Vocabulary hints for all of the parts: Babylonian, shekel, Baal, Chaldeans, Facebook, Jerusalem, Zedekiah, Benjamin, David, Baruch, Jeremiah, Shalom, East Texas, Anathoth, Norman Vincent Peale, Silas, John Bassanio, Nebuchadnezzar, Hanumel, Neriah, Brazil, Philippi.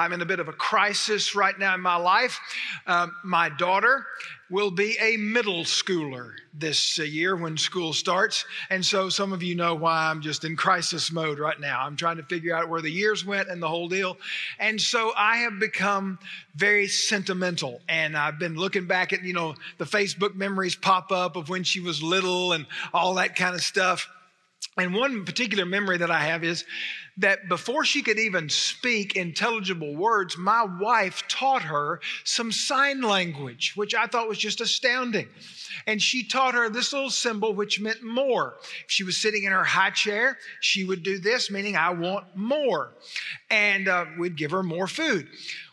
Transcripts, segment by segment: I'm in a bit of a crisis right now in my life. My daughter will be a middle schooler this year when school starts. And so some of you know why I'm just in crisis mode right now. I'm trying to figure out where the years went and the whole deal. And so I have become very sentimental. And I've been looking back at, the Facebook memories pop up of when she was little and all that kind of stuff. And one particular memory that I have is that before she could even speak intelligible words, my wife taught her some sign language, which I thought was just astounding. And she taught her this little symbol, which meant more. If she was sitting in her high chair, she would do this, meaning I want more. And we'd give her more food.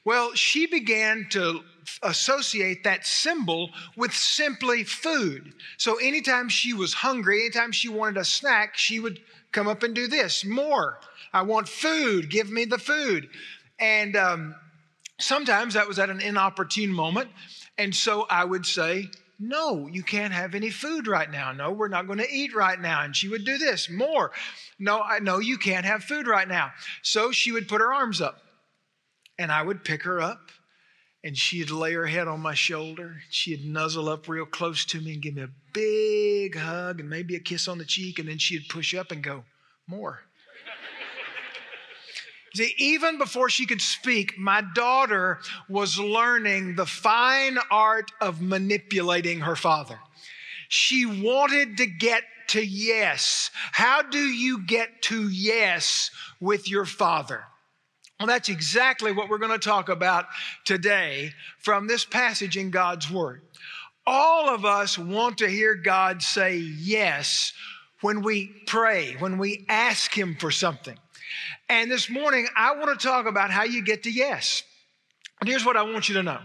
Well, she began to associate that symbol with simply food. So anytime she was hungry, anytime she wanted a snack, she would come up and do this, more. I want food, give me the food. And sometimes that was at an inopportune moment. And so I would say, no, you can't have any food right now. No, we're not going to eat right now. And she would do this, more. No, you can't have food right now. So she would put her arms up and I would pick her up. And she'd lay her head on my shoulder. She'd nuzzle up real close to me and give me a big hug and maybe a kiss on the cheek. And then she'd push up and go, more. See, even before she could speak, my daughter was learning the fine art of manipulating her father. She wanted to get to yes. How do you get to yes with your father? Well, that's exactly what we're going to talk about today from this passage in God's Word. All of us want to hear God say yes when we pray, when we ask Him for something. And this morning, I want to talk about how you get to yes. And here's what I want you to know.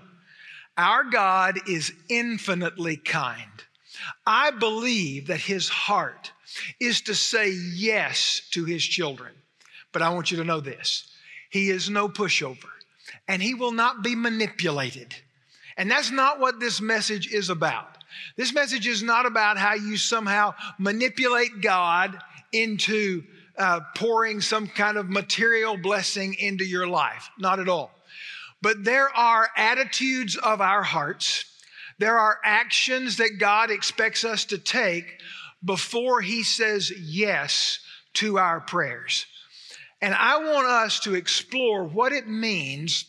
Our God is infinitely kind. I believe that His heart is to say yes to His children. But I want you to know this. He is no pushover, and He will not be manipulated. And that's not what this message is about. This message is not about how you somehow manipulate God into pouring some kind of material blessing into your life. Not at all. But there are attitudes of our hearts. There are actions that God expects us to take before He says yes to our prayers. And I want us to explore what it means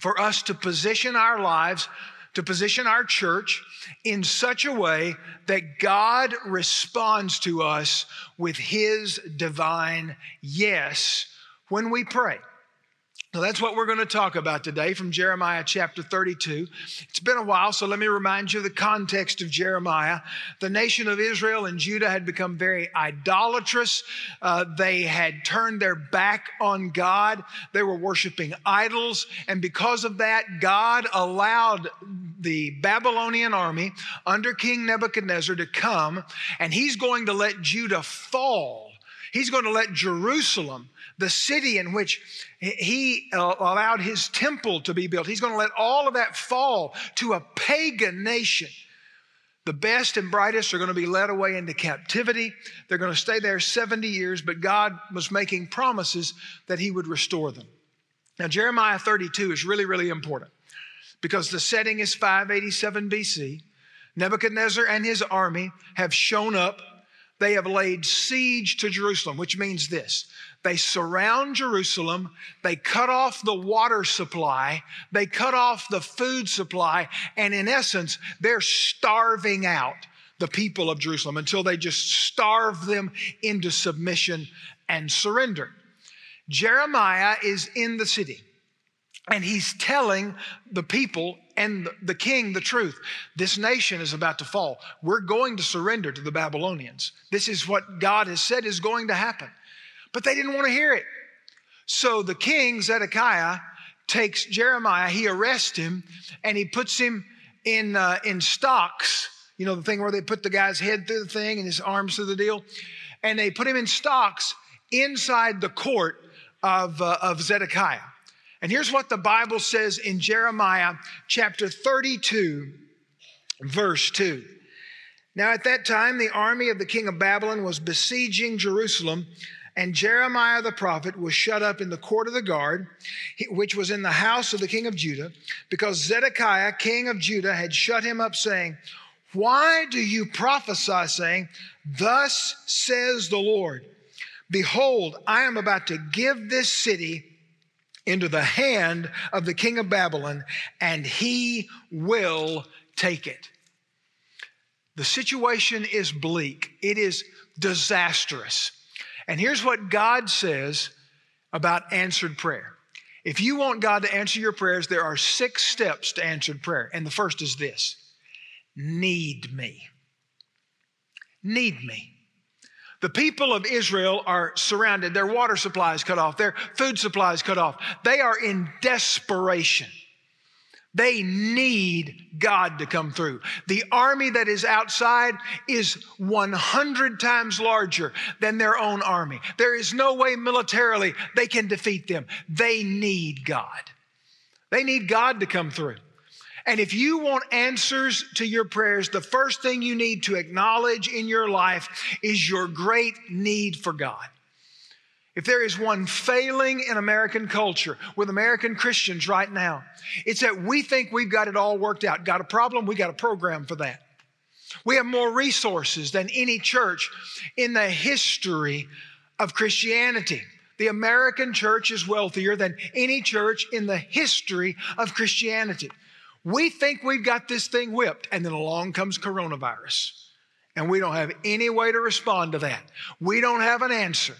for us to position our lives, to position our church in such a way that God responds to us with His divine yes when we pray. So that's what we're going to talk about today from Jeremiah chapter 32. It's been a while, so let me remind you of the context of Jeremiah. The nation of Israel and Judah had become very idolatrous. They had turned their back on God. They were worshiping idols. And because of that, God allowed the Babylonian army under King Nebuchadnezzar to come, and he's going to let Judah fall. He's going to let Jerusalem, the city in which He allowed His temple to be built, He's going to let all of that fall to a pagan nation. The best and brightest are going to be led away into captivity. They're going to stay there 70 years, but God was making promises that He would restore them. Now, Jeremiah 32 is really, really important because the setting is 587 BC. Nebuchadnezzar and his army have shown up. They have laid siege to Jerusalem, which means this. They surround Jerusalem. They cut off the water supply. They cut off the food supply. And in essence, they're starving out the people of Jerusalem until they just starve them into submission and surrender. Jeremiah is in the city, and he's telling the people and the king the truth. This nation is about to fall. We're going to surrender to the Babylonians. This is what God has said is going to happen. But they didn't want to hear it. So the king, Zedekiah, takes Jeremiah, he arrests him, and he puts him in stocks. You know, the thing where they put the guy's head through the thing and his arms through the deal. And they put him in stocks inside the court of Zedekiah. And here's what the Bible says in Jeremiah chapter 32, verse 2. Now at that time, the army of the king of Babylon was besieging Jerusalem, And Jeremiah the prophet was shut up in the court of the guard, which was in the house of the king of Judah, because Zedekiah, king of Judah, had shut him up, saying, "Why do you prophesy, saying, 'Thus says the Lord, behold, I am about to give this city into the hand of the king of Babylon, and he will take it.'" The situation is bleak. It is disastrous. And here's what God says about answered prayer. If you want God to answer your prayers, there are 6 steps to answered prayer. And the first is this: need me. Need me. The people of Israel are surrounded. Their water supply is cut off. Their food supply is cut off. They are in desperation. They need God to come through. The army that is outside is 100 times larger than their own army. There is no way militarily they can defeat them. They need God. They need God to come through. And if you want answers to your prayers, the first thing you need to acknowledge in your life is your great need for God. If there is one failing in American culture with American Christians right now, it's that we think we've got it all worked out. Got a problem? We got a program for that. We have more resources than any church in the history of Christianity. The American church is wealthier than any church in the history of Christianity. We think we've got this thing whipped, and then along comes coronavirus, and we don't have any way to respond to that. We don't have an answer.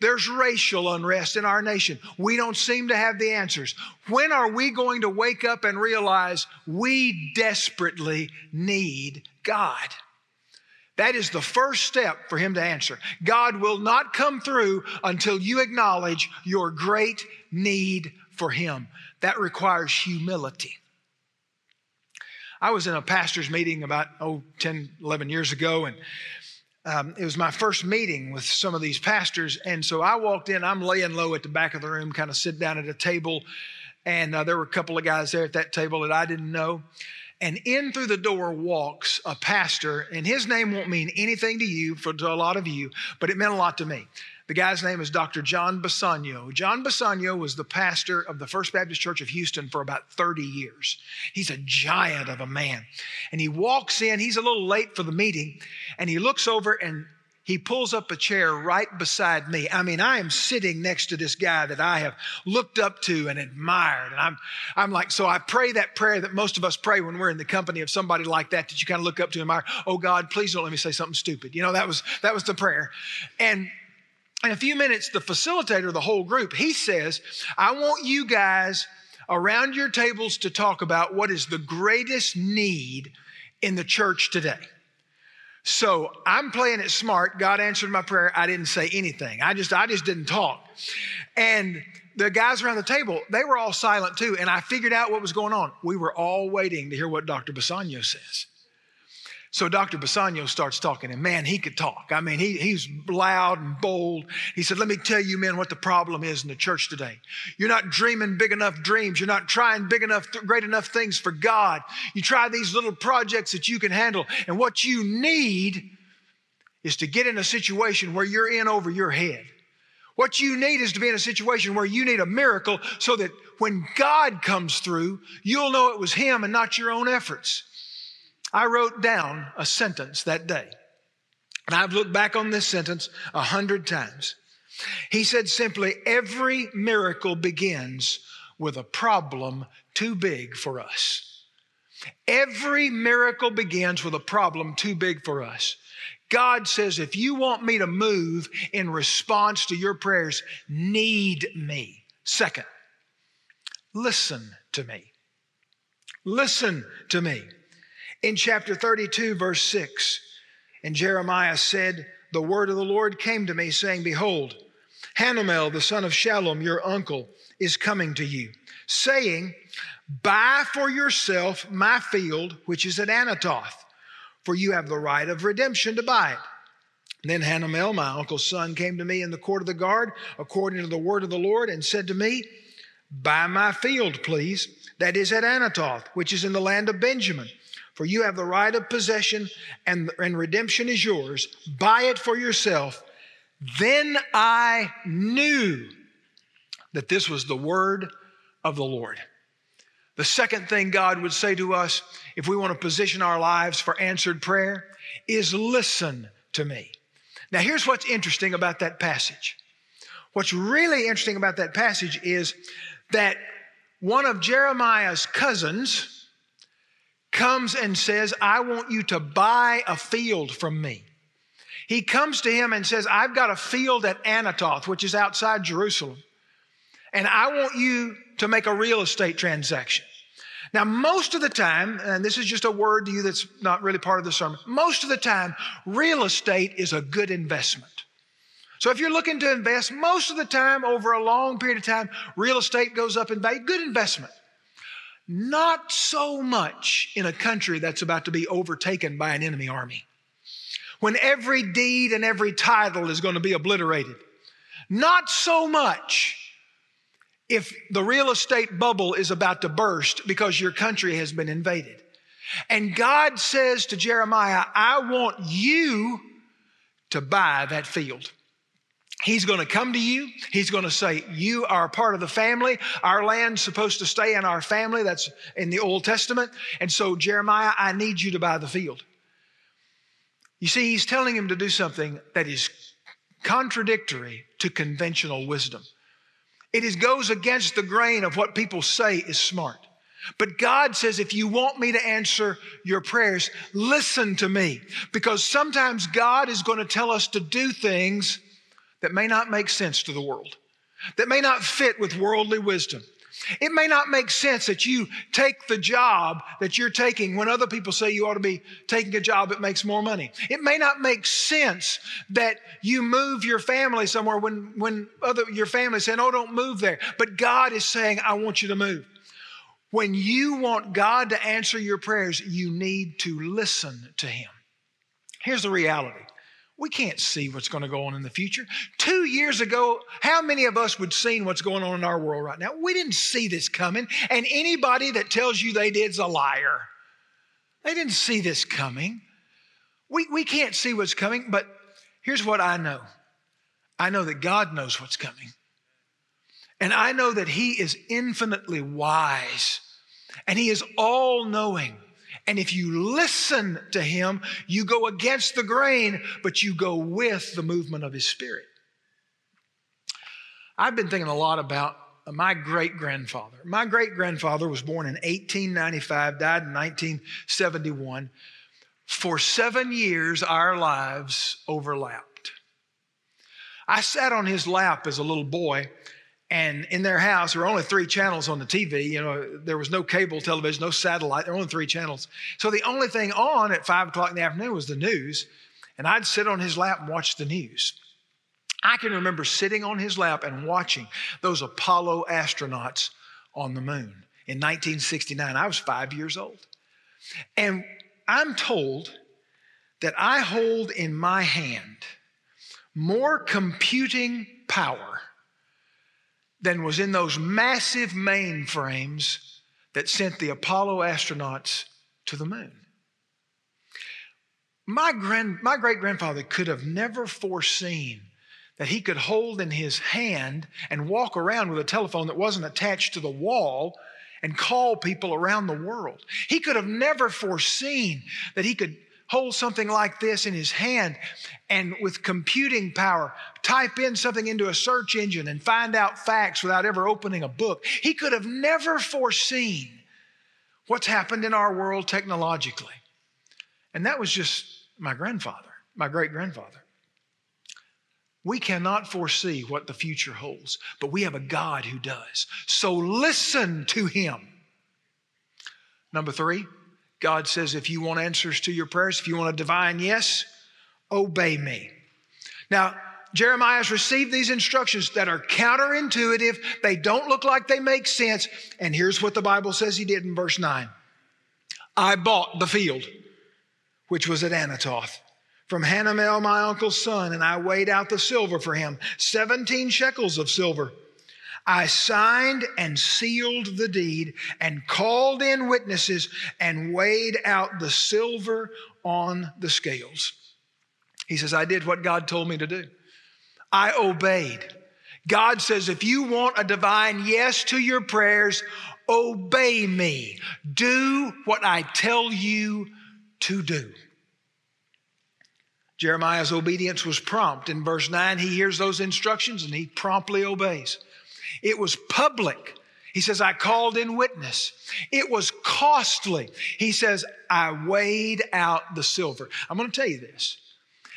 There's racial unrest in our nation. We don't seem to have the answers. When are we going to wake up and realize we desperately need God? That is the first step for him to answer. God will not come through until you acknowledge your great need for him. That requires humility. I was in a pastor's meeting about 10, 11 years ago, and it was my first meeting with some of these pastors. And so I walked in. I'm laying low at the back of the room, kind of sit down at a table. And there were a couple of guys there at that table that I didn't know. And in through the door walks a pastor, and his name won't mean anything to you, to a lot of you, but it meant a lot to me. The guy's name is Dr. John Bassanio. John Bassanio was the pastor of the First Baptist Church of Houston for about 30 years. He's a giant of a man. And he walks in, he's a little late for the meeting, and he looks over and he pulls up a chair right beside me. I mean, I am sitting next to this guy that I have looked up to and admired. And I'm like, so I pray that prayer that most of us pray when we're in the company of somebody like that, that you kind of look up to and admire. Oh God, please don't let me say something stupid. You know, that was the prayer. And in a few minutes, the facilitator of the whole group, he says, "I want you guys around your tables to talk about what is the greatest need in the church today." So I'm playing it smart. God answered my prayer. I didn't say anything. I just didn't talk. And the guys around the table, they were all silent too. And I figured out what was going on. We were all waiting to hear what Dr. Bassanio says. So Dr. Bassanio starts talking, and man, he could talk. I mean, he's loud and bold. He said, "Let me tell you men what the problem is in the church today. You're not dreaming big enough dreams. You're not trying big enough, great enough things for God. You try these little projects that you can handle. And what you need is to get in a situation where you're in over your head. What you need is to be in a situation where you need a miracle so that when God comes through, you'll know it was him and not your own efforts." I wrote down a sentence that day, and I've looked back on this sentence 100 times. He said simply, "Every miracle begins with a problem too big for us." Every miracle begins with a problem too big for us. God says, if you want me to move in response to your prayers, need me. Second, listen to me. Listen to me. In chapter 32, verse 6, and Jeremiah said, "The word of the Lord came to me, saying, behold, Hanumel, the son of Shalom, your uncle, is coming to you, saying, buy for yourself my field, which is at Anathoth, for you have the right of redemption to buy it. Then Hanumel, my uncle's son, came to me in the court of the guard, according to the word of the Lord, and said to me, buy my field, please, that is at Anathoth, which is in the land of Benjamin. For you have the right of possession, and redemption is yours. Buy it for yourself Then I knew that this was the word of the Lord. The second thing God would say to us, if we want to position our lives for answered prayer, is listen to me. Now, here's what's interesting about that passage. What's really interesting about that passage is that one of Jeremiah's cousins comes and says, I want you to buy a field from me. He comes to him and says, I've got a field at Anathoth, which is outside Jerusalem, and I want you to make a real estate transaction. Now, most of the time, and this is just a word to you that's not really part of the sermon, most of the time, real estate is a good investment. So if you're looking to invest, most of the time, over a long period of time, real estate goes up in value. Good investment. Not so much in a country that's about to be overtaken by an enemy army, when every deed and every title is going to be obliterated. Not so much if the real estate bubble is about to burst because your country has been invaded. And God says to Jeremiah, I want you to buy that field. He's going to come to you. He's going to say, you are part of the family. Our land's supposed to stay in our family. That's in the Old Testament. And so, Jeremiah, I need you to buy the field. You see, he's telling him to do something that is contradictory to conventional wisdom. It goes against the grain of what people say is smart. But God says, if you want me to answer your prayers, listen to me. Because sometimes God is going to tell us to do things that may not make sense to the world, that may not fit with worldly wisdom. It may not make sense that you take the job that you're taking when other people say you ought to be taking a job that makes more money. It may not make sense that you move your family somewhere when your family is saying, oh, don't move there. But God is saying, I want you to move. When you want God to answer your prayers, you need to listen to him. Here's the reality. We can't see what's going to go on in the future. 2 years ago, how many of us would have seen what's going on in our world right now? We didn't see this coming, and anybody that tells you they did is a liar. They didn't see this coming. We can't see what's coming, but here's what I know. I know that God knows what's coming, and I know that he is infinitely wise, and he is all-knowing. And if you listen to him, you go against the grain, but you go with the movement of his Spirit. I've been thinking a lot about my great-grandfather. My great-grandfather was born in 1895, died in 1971. For 7 years, our lives overlapped. I sat on his lap as a little boy. And in their house, there were only 3 channels on the TV. You know, there was no cable television, no satellite. There were only 3 channels. So the only thing on at 5 o'clock in the afternoon was the news. And I'd sit on his lap and watch the news. I can remember sitting on his lap and watching those Apollo astronauts on the moon in 1969. I was 5 years old. And I'm told that I hold in my hand more computing power than was in those massive mainframes that sent the Apollo astronauts to the moon. My great-grandfather could have never foreseen that he could hold in his hand and walk around with a telephone that wasn't attached to the wall and call people around the world. He could have never foreseen that he could hold something like this in his hand and with computing power, type in something into a search engine and find out facts without ever opening a book. He could have never foreseen what's happened in our world technologically. And that was just my grandfather, my great-grandfather. We cannot foresee what the future holds, but we have a God who does. So listen to him. Number 3. God says, if you want answers to your prayers, if you want a divine yes, obey me. Now, Jeremiah's received these instructions that are counterintuitive. They don't look like they make sense. And here's what the Bible says he did in verse 9. I bought the field, which was at Anathoth, from Hanumel, my uncle's son, and I weighed out the silver for him, 17 shekels of silver. I signed and sealed the deed and called in witnesses and weighed out the silver on the scales. He says, I did what God told me to do. I obeyed. God says, if you want a divine yes to your prayers, obey me. Do what I tell you to do. Jeremiah's obedience was prompt. In verse 9, he hears those instructions and he promptly obeys. It was public. He says, I called in witness. It was costly. He says, I weighed out the silver. I'm going to tell you this,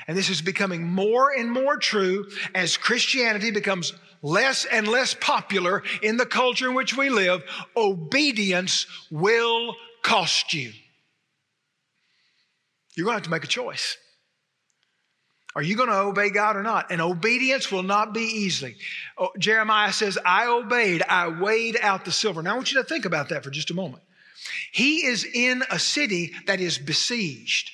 and this is becoming more and more true as Christianity becomes less and less popular in the culture in which we live. Obedience will cost you. You're going to have to make a choice. Are you going to obey God or not? And obedience will not be easy. Oh, Jeremiah says, I obeyed, I weighed out the silver. Now I want you to think about that for just a moment. He is in a city that is besieged.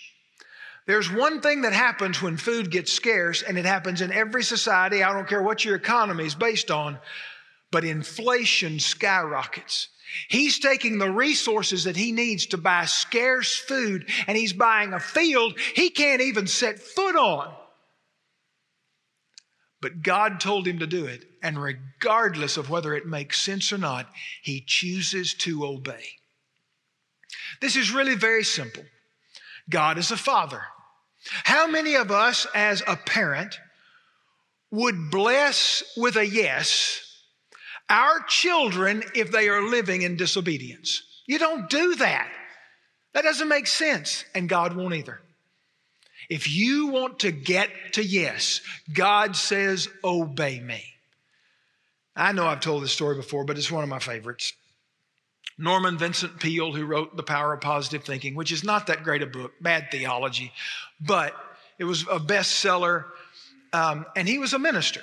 There's one thing that happens when food gets scarce, and it happens in every society. I don't care what your economy is based on, but inflation skyrockets. He's taking the resources that he needs to buy scarce food, and he's buying a field he can't even set foot on. But God told him to do it, and regardless of whether it makes sense or not, he chooses to obey. This is really very simple. God is a father. How many of us as a parent would bless with a yes our children if they are living in disobedience? You don't do that. That doesn't make sense, and God won't either. If you want to get to yes, God says, obey me. I know I've told this story before, but it's one of my favorites. Norman Vincent Peale, who wrote The Power of Positive Thinking, which is not that great a book, bad theology, but it was a bestseller, and he was a minister.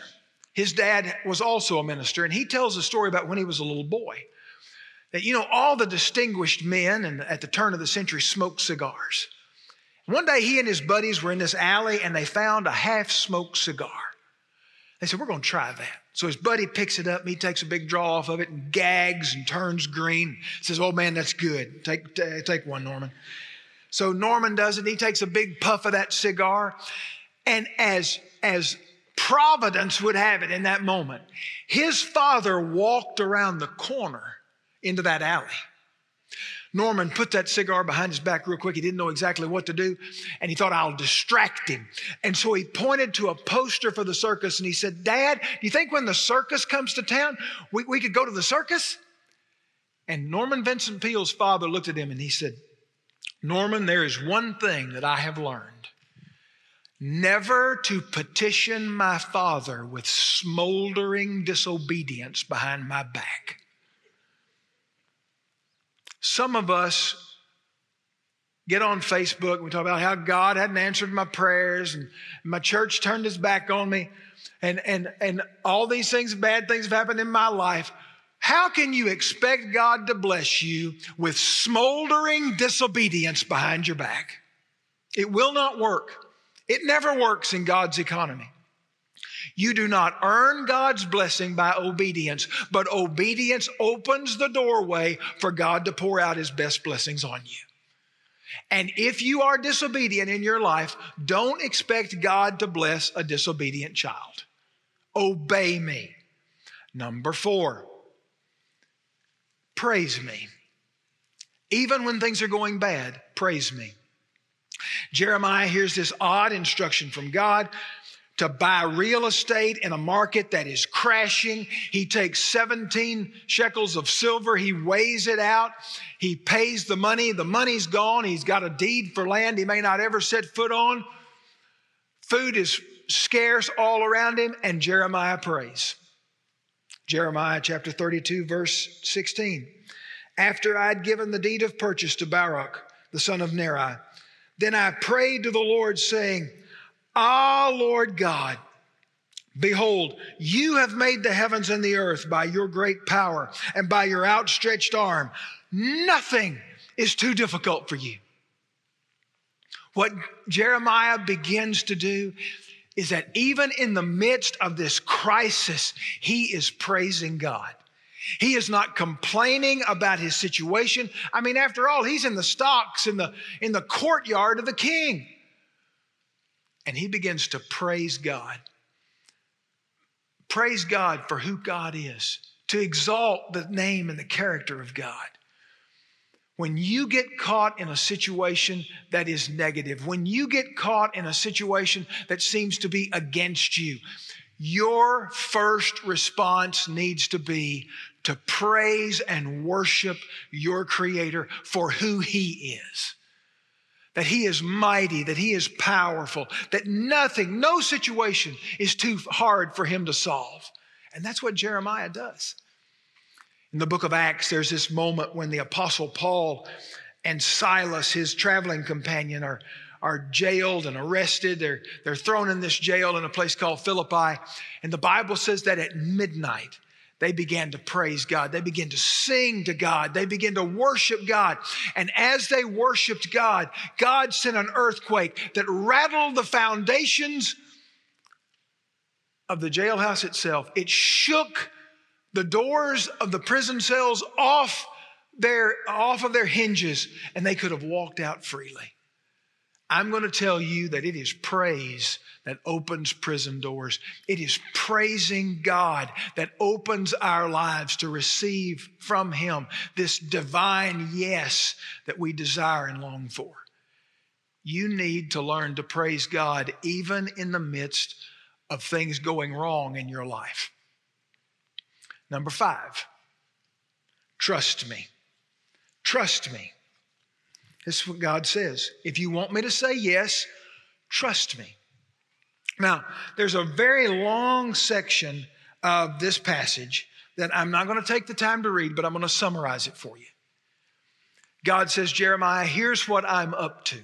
His dad was also a minister, and he tells a story about when he was a little boy that, all the distinguished men and at the turn of the century smoked cigars. One day, he and his buddies were in this alley, and they found a half-smoked cigar. They said, we're going to try that. So his buddy picks it up, and he takes a big draw off of it and gags and turns green. He says, oh, man, that's good. Take one, Norman. So Norman does it, and he takes a big puff of that cigar. And as Providence would have it in that moment, his father walked around the corner into that alley. Norman put that cigar behind his back real quick. He didn't know exactly what to do, and he thought, I'll distract him. And so he pointed to a poster for the circus, and he said, Dad, do you think when the circus comes to town, we could go to the circus? And Norman Vincent Peale's father looked at him, and he said, Norman, there is one thing that I have learned. Never to petition my father with smoldering disobedience behind my back. Some of us get on Facebook and we talk about how God hadn't answered my prayers and my church turned its back on me and all these things, bad things have happened in my life. How can you expect God to bless you with smoldering disobedience behind your back? It will not work. It never works in God's economy. You do not earn God's blessing by obedience, but obedience opens the doorway for God to pour out his best blessings on you. And if you are disobedient in your life, don't expect God to bless a disobedient child. Obey me. Number 4, praise me. Even when things are going bad, praise me. Jeremiah hears this odd instruction from God to buy real estate in a market that is crashing. He takes 17 shekels of silver. He weighs it out. He pays the money. The money's gone. He's got a deed for land he may not ever set foot on. Food is scarce all around him, and Jeremiah prays. Jeremiah chapter 32, verse 16. After I had given the deed of purchase to Baruch, the son of Neriah, then I prayed to the Lord, saying, Ah, Lord God, behold, you have made the heavens and the earth by your great power and by your outstretched arm. Nothing is too difficult for you. What Jeremiah begins to do is that even in the midst of this crisis, he is praising God. He is not complaining about his situation. I mean, after all, he's in the stocks, in the courtyard of the king. And he begins to praise God. praise God for who God is, to exalt the name and the character of God. When you get caught in a situation that is negative, when you get caught in a situation that seems to be against you, your first response needs to be to praise and worship your Creator for who He is. That He is mighty, that He is powerful, that nothing, no situation is too hard for Him to solve. And that's what Jeremiah does. In the book of Acts, there's this moment when the Apostle Paul and Silas, his traveling companion, are jailed and arrested. They're thrown in this jail in a place called Philippi. And the Bible says that at midnight, they began to praise God. They began to sing to God. They began to worship God. And as they worshiped God, God sent an earthquake that rattled the foundations of the jailhouse itself. It shook the doors of the prison cells off of their hinges, and they could have walked out freely. I'm going to tell you that it is praise that opens prison doors. It is praising God that opens our lives to receive from Him this divine yes that we desire and long for. You need to learn to praise God even in the midst of things going wrong in your life. Number 5, trust me. Trust me. This is what God says. If you want me to say yes, trust me. Now, there's a very long section of this passage that I'm not going to take the time to read, but I'm going to summarize it for you. God says, Jeremiah, here's what I'm up to.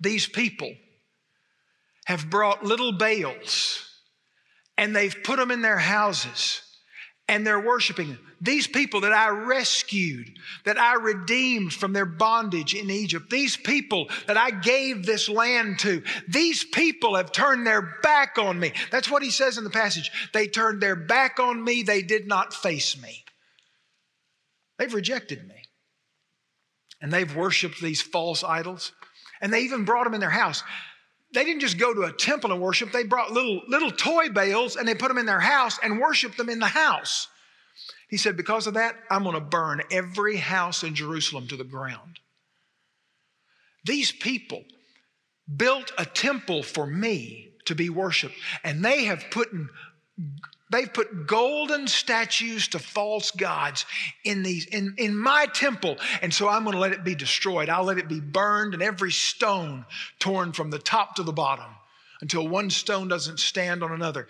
These people have brought little Baals, and they've put them in their houses, and they're worshiping them. These people that I rescued, that I redeemed from their bondage in Egypt, these people that I gave this land to, these people have turned their back on me. That's what he says in the passage. They turned their back on me. They did not face me. They've rejected me. And they've worshiped these false idols. And they even brought them in their house. They didn't just go to a temple and worship. They brought little toy Baals and they put them in their house and worshiped them in the house. He said, because of that, I'm going to burn every house in Jerusalem to the ground. These people built a temple for me to be worshiped, and they've put golden statues to false gods in my temple, and so I'm going to let it be destroyed. I'll let it be burned and every stone torn from the top to the bottom until one stone doesn't stand on another.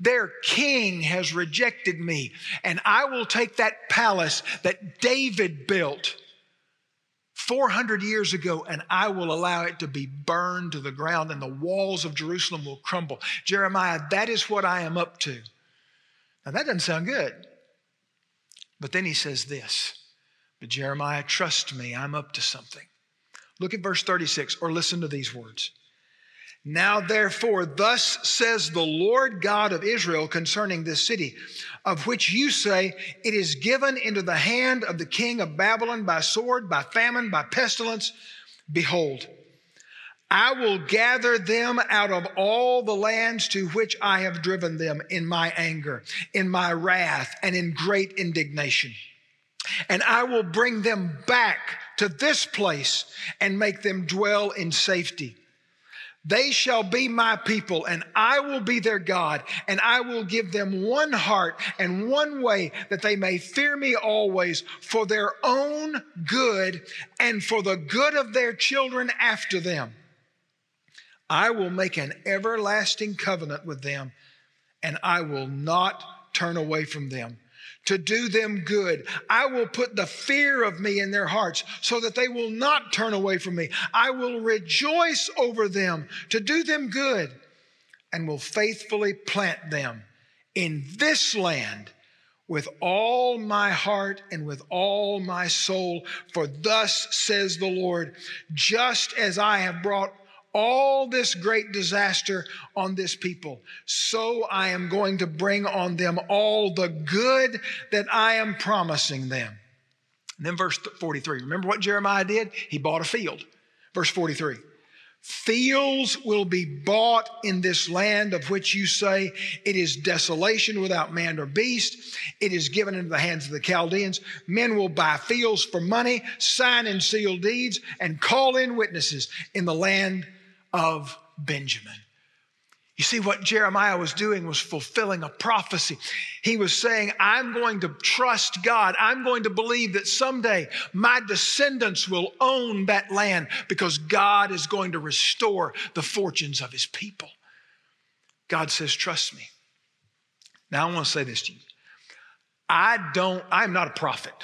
Their king has rejected me, and I will take that palace that David built 400 years ago, and I will allow it to be burned to the ground, and the walls of Jerusalem will crumble. Jeremiah, that is what I am up to. Now, that doesn't sound good. But then he says this, but Jeremiah, trust me, I'm up to something. Look at verse 36, or listen to these words. Now, therefore, thus says the Lord God of Israel concerning this city, of which you say, it is given into the hand of the king of Babylon by sword, by famine, by pestilence. Behold, I will gather them out of all the lands to which I have driven them in my anger, in my wrath, and in great indignation. And I will bring them back to this place and make them dwell in safety. They shall be my people, and I will be their God, and I will give them one heart and one way that they may fear me always for their own good and for the good of their children after them. I will make an everlasting covenant with them, and I will not turn away from them. To do them good. I will put the fear of me in their hearts so that they will not turn away from me. I will rejoice over them to do them good and will faithfully plant them in this land with all my heart and with all my soul. For thus says the Lord, just as I have brought all this great disaster on this people, so I am going to bring on them all the good that I am promising them. And then verse 43, remember what Jeremiah did? He bought a field. Verse 43, Fields will be bought in this land of which you say it is desolation without man or beast. It is given into the hands of the Chaldeans. Men will buy fields for money, sign and seal deeds, and call in witnesses in the land of Benjamin. You see, what Jeremiah was doing was fulfilling a prophecy. He was saying, I'm going to trust God. I'm going to believe that someday my descendants will own that land because God is going to restore the fortunes of his people. God says, trust me. Now, I want to say this to you. I'm not a prophet.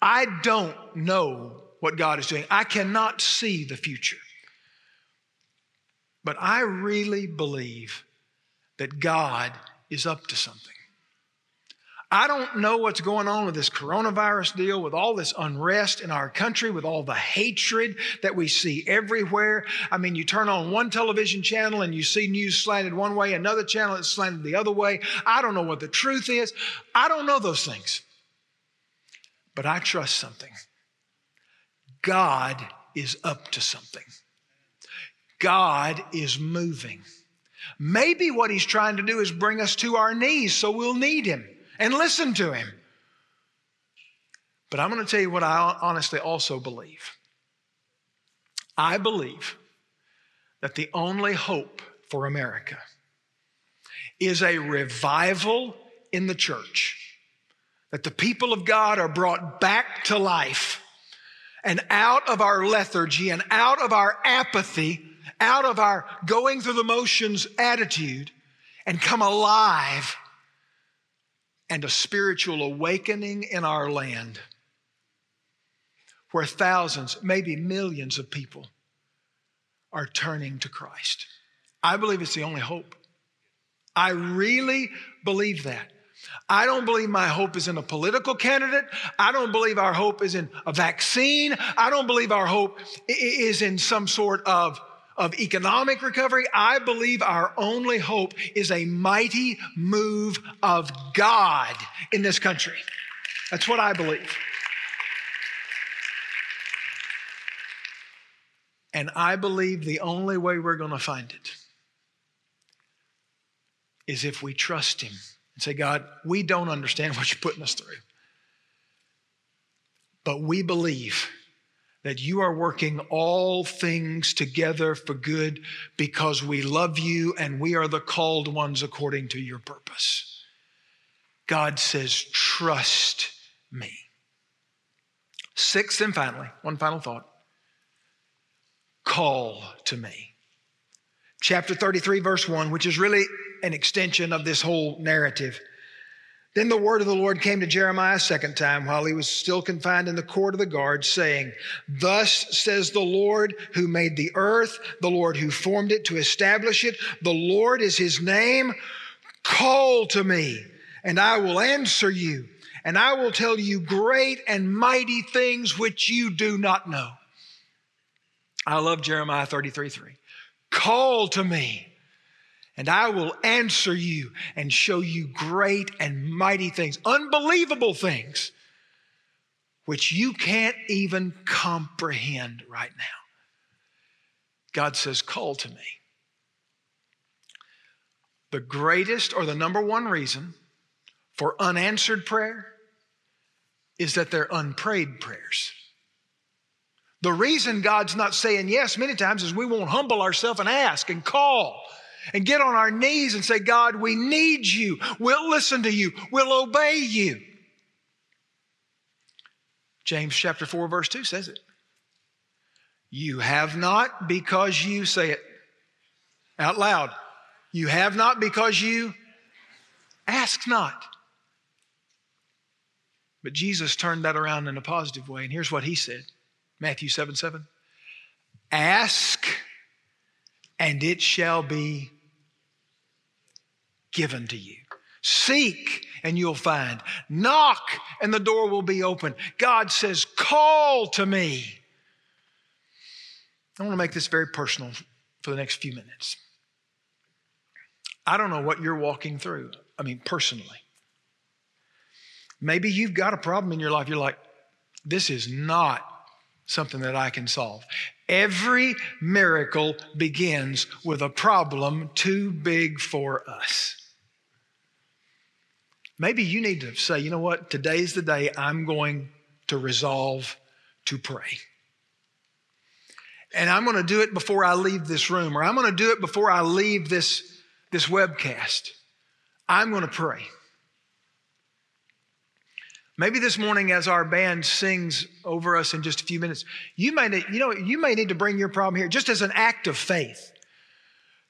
I don't know what God is doing. I cannot see the future. But I really believe that God is up to something. I don't know what's going on with this coronavirus deal, with all this unrest in our country, with all the hatred that we see everywhere. I mean, you turn on one television channel and you see news slanted one way, another channel that's slanted the other way. I don't know what the truth is. I don't know those things. But I trust something. God is up to something. God is moving. Maybe what he's trying to do is bring us to our knees so we'll need him and listen to him. But I'm going to tell you what I honestly also believe. I believe that the only hope for America is a revival in the church, that the people of God are brought back to life and out of our lethargy and out of our apathy, out of our going through the motions attitude, and come alive, and a spiritual awakening in our land where thousands, maybe millions of people are turning to Christ. I believe it's the only hope. I really believe that. I don't believe my hope is in a political candidate. I don't believe our hope is in a vaccine. I don't believe our hope is in some sort of economic recovery. I believe our only hope is a mighty move of God in this country. That's what I believe. And I believe the only way we're going to find it is if we trust him and say, God, we don't understand what you're putting us through, but we believe that you are working all things together for good because we love you and we are the called ones according to your purpose. God says, trust me. Sixth and finally, one final thought. Call to me. Chapter 33, verse 1, which is really an extension of this whole narrative. Then the word of the Lord came to Jeremiah a second time while he was still confined in the court of the guard, saying, thus says the Lord who made the earth, the Lord who formed it to establish it. The Lord is his name. Call to me, and I will answer you, and I will tell you great and mighty things which you do not know. I love Jeremiah 33:3. Call to me, and I will answer you and show you great and mighty things, unbelievable things, which you can't even comprehend right now. God says, call to me. The greatest or the number one reason for unanswered prayer is that they're unprayed prayers. The reason God's not saying yes many times is we won't humble ourselves and ask and call and get on our knees and say, God, we need you. We'll listen to you. We'll obey you. James chapter 4, verse 2 says it. You have not because you, say it out loud. You have not because you ask not. But Jesus turned that around in a positive way. And here's what he said. Matthew 7:7. Ask and it shall be given to you. Seek and you'll find. Knock and the door will be open. God says, call to me. I want to make this very personal for the next few minutes. I don't know what you're walking through. I mean, personally. Maybe you've got a problem in your life. You're like, this is not something that I can solve. Every miracle begins with a problem too big for us. Maybe you need to say, you know what? Today's the day I'm going to resolve to pray. And I'm going to do it before I leave this room, or I'm going to do it before I leave this webcast. I'm going to pray. Maybe this morning as our band sings over us in just a few minutes, you may need to bring your problem here just as an act of faith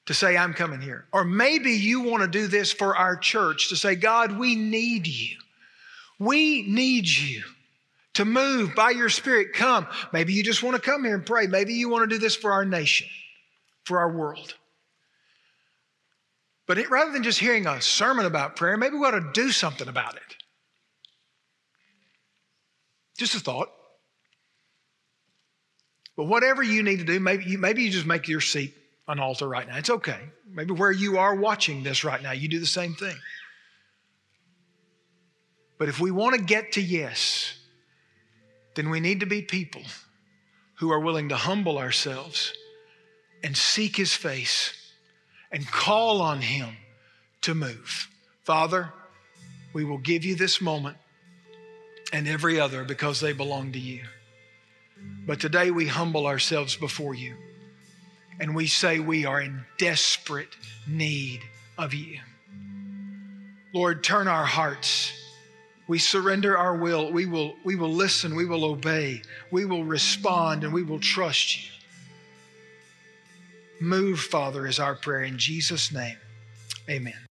to say, I'm coming here. Or maybe you want to do this for our church to say, God, we need you. We need you to move by your Spirit. Come. Maybe you just want to come here and pray. Maybe you want to do this for our nation, for our world. But rather than just hearing a sermon about prayer, maybe we ought to do something about it. Just a thought. But whatever you need to do, maybe you just make your seat an altar right now. It's okay. Maybe where you are watching this right now, you do the same thing. But if we want to get to yes, then we need to be people who are willing to humble ourselves and seek his face and call on him to move. Father, we will give you this moment and every other because they belong to you. But today we humble ourselves before you and we say we are in desperate need of you. Lord, turn our hearts. We surrender our will. We will listen. We will obey. We will respond and we will trust you. Move, Father, is our prayer in Jesus' name. Amen.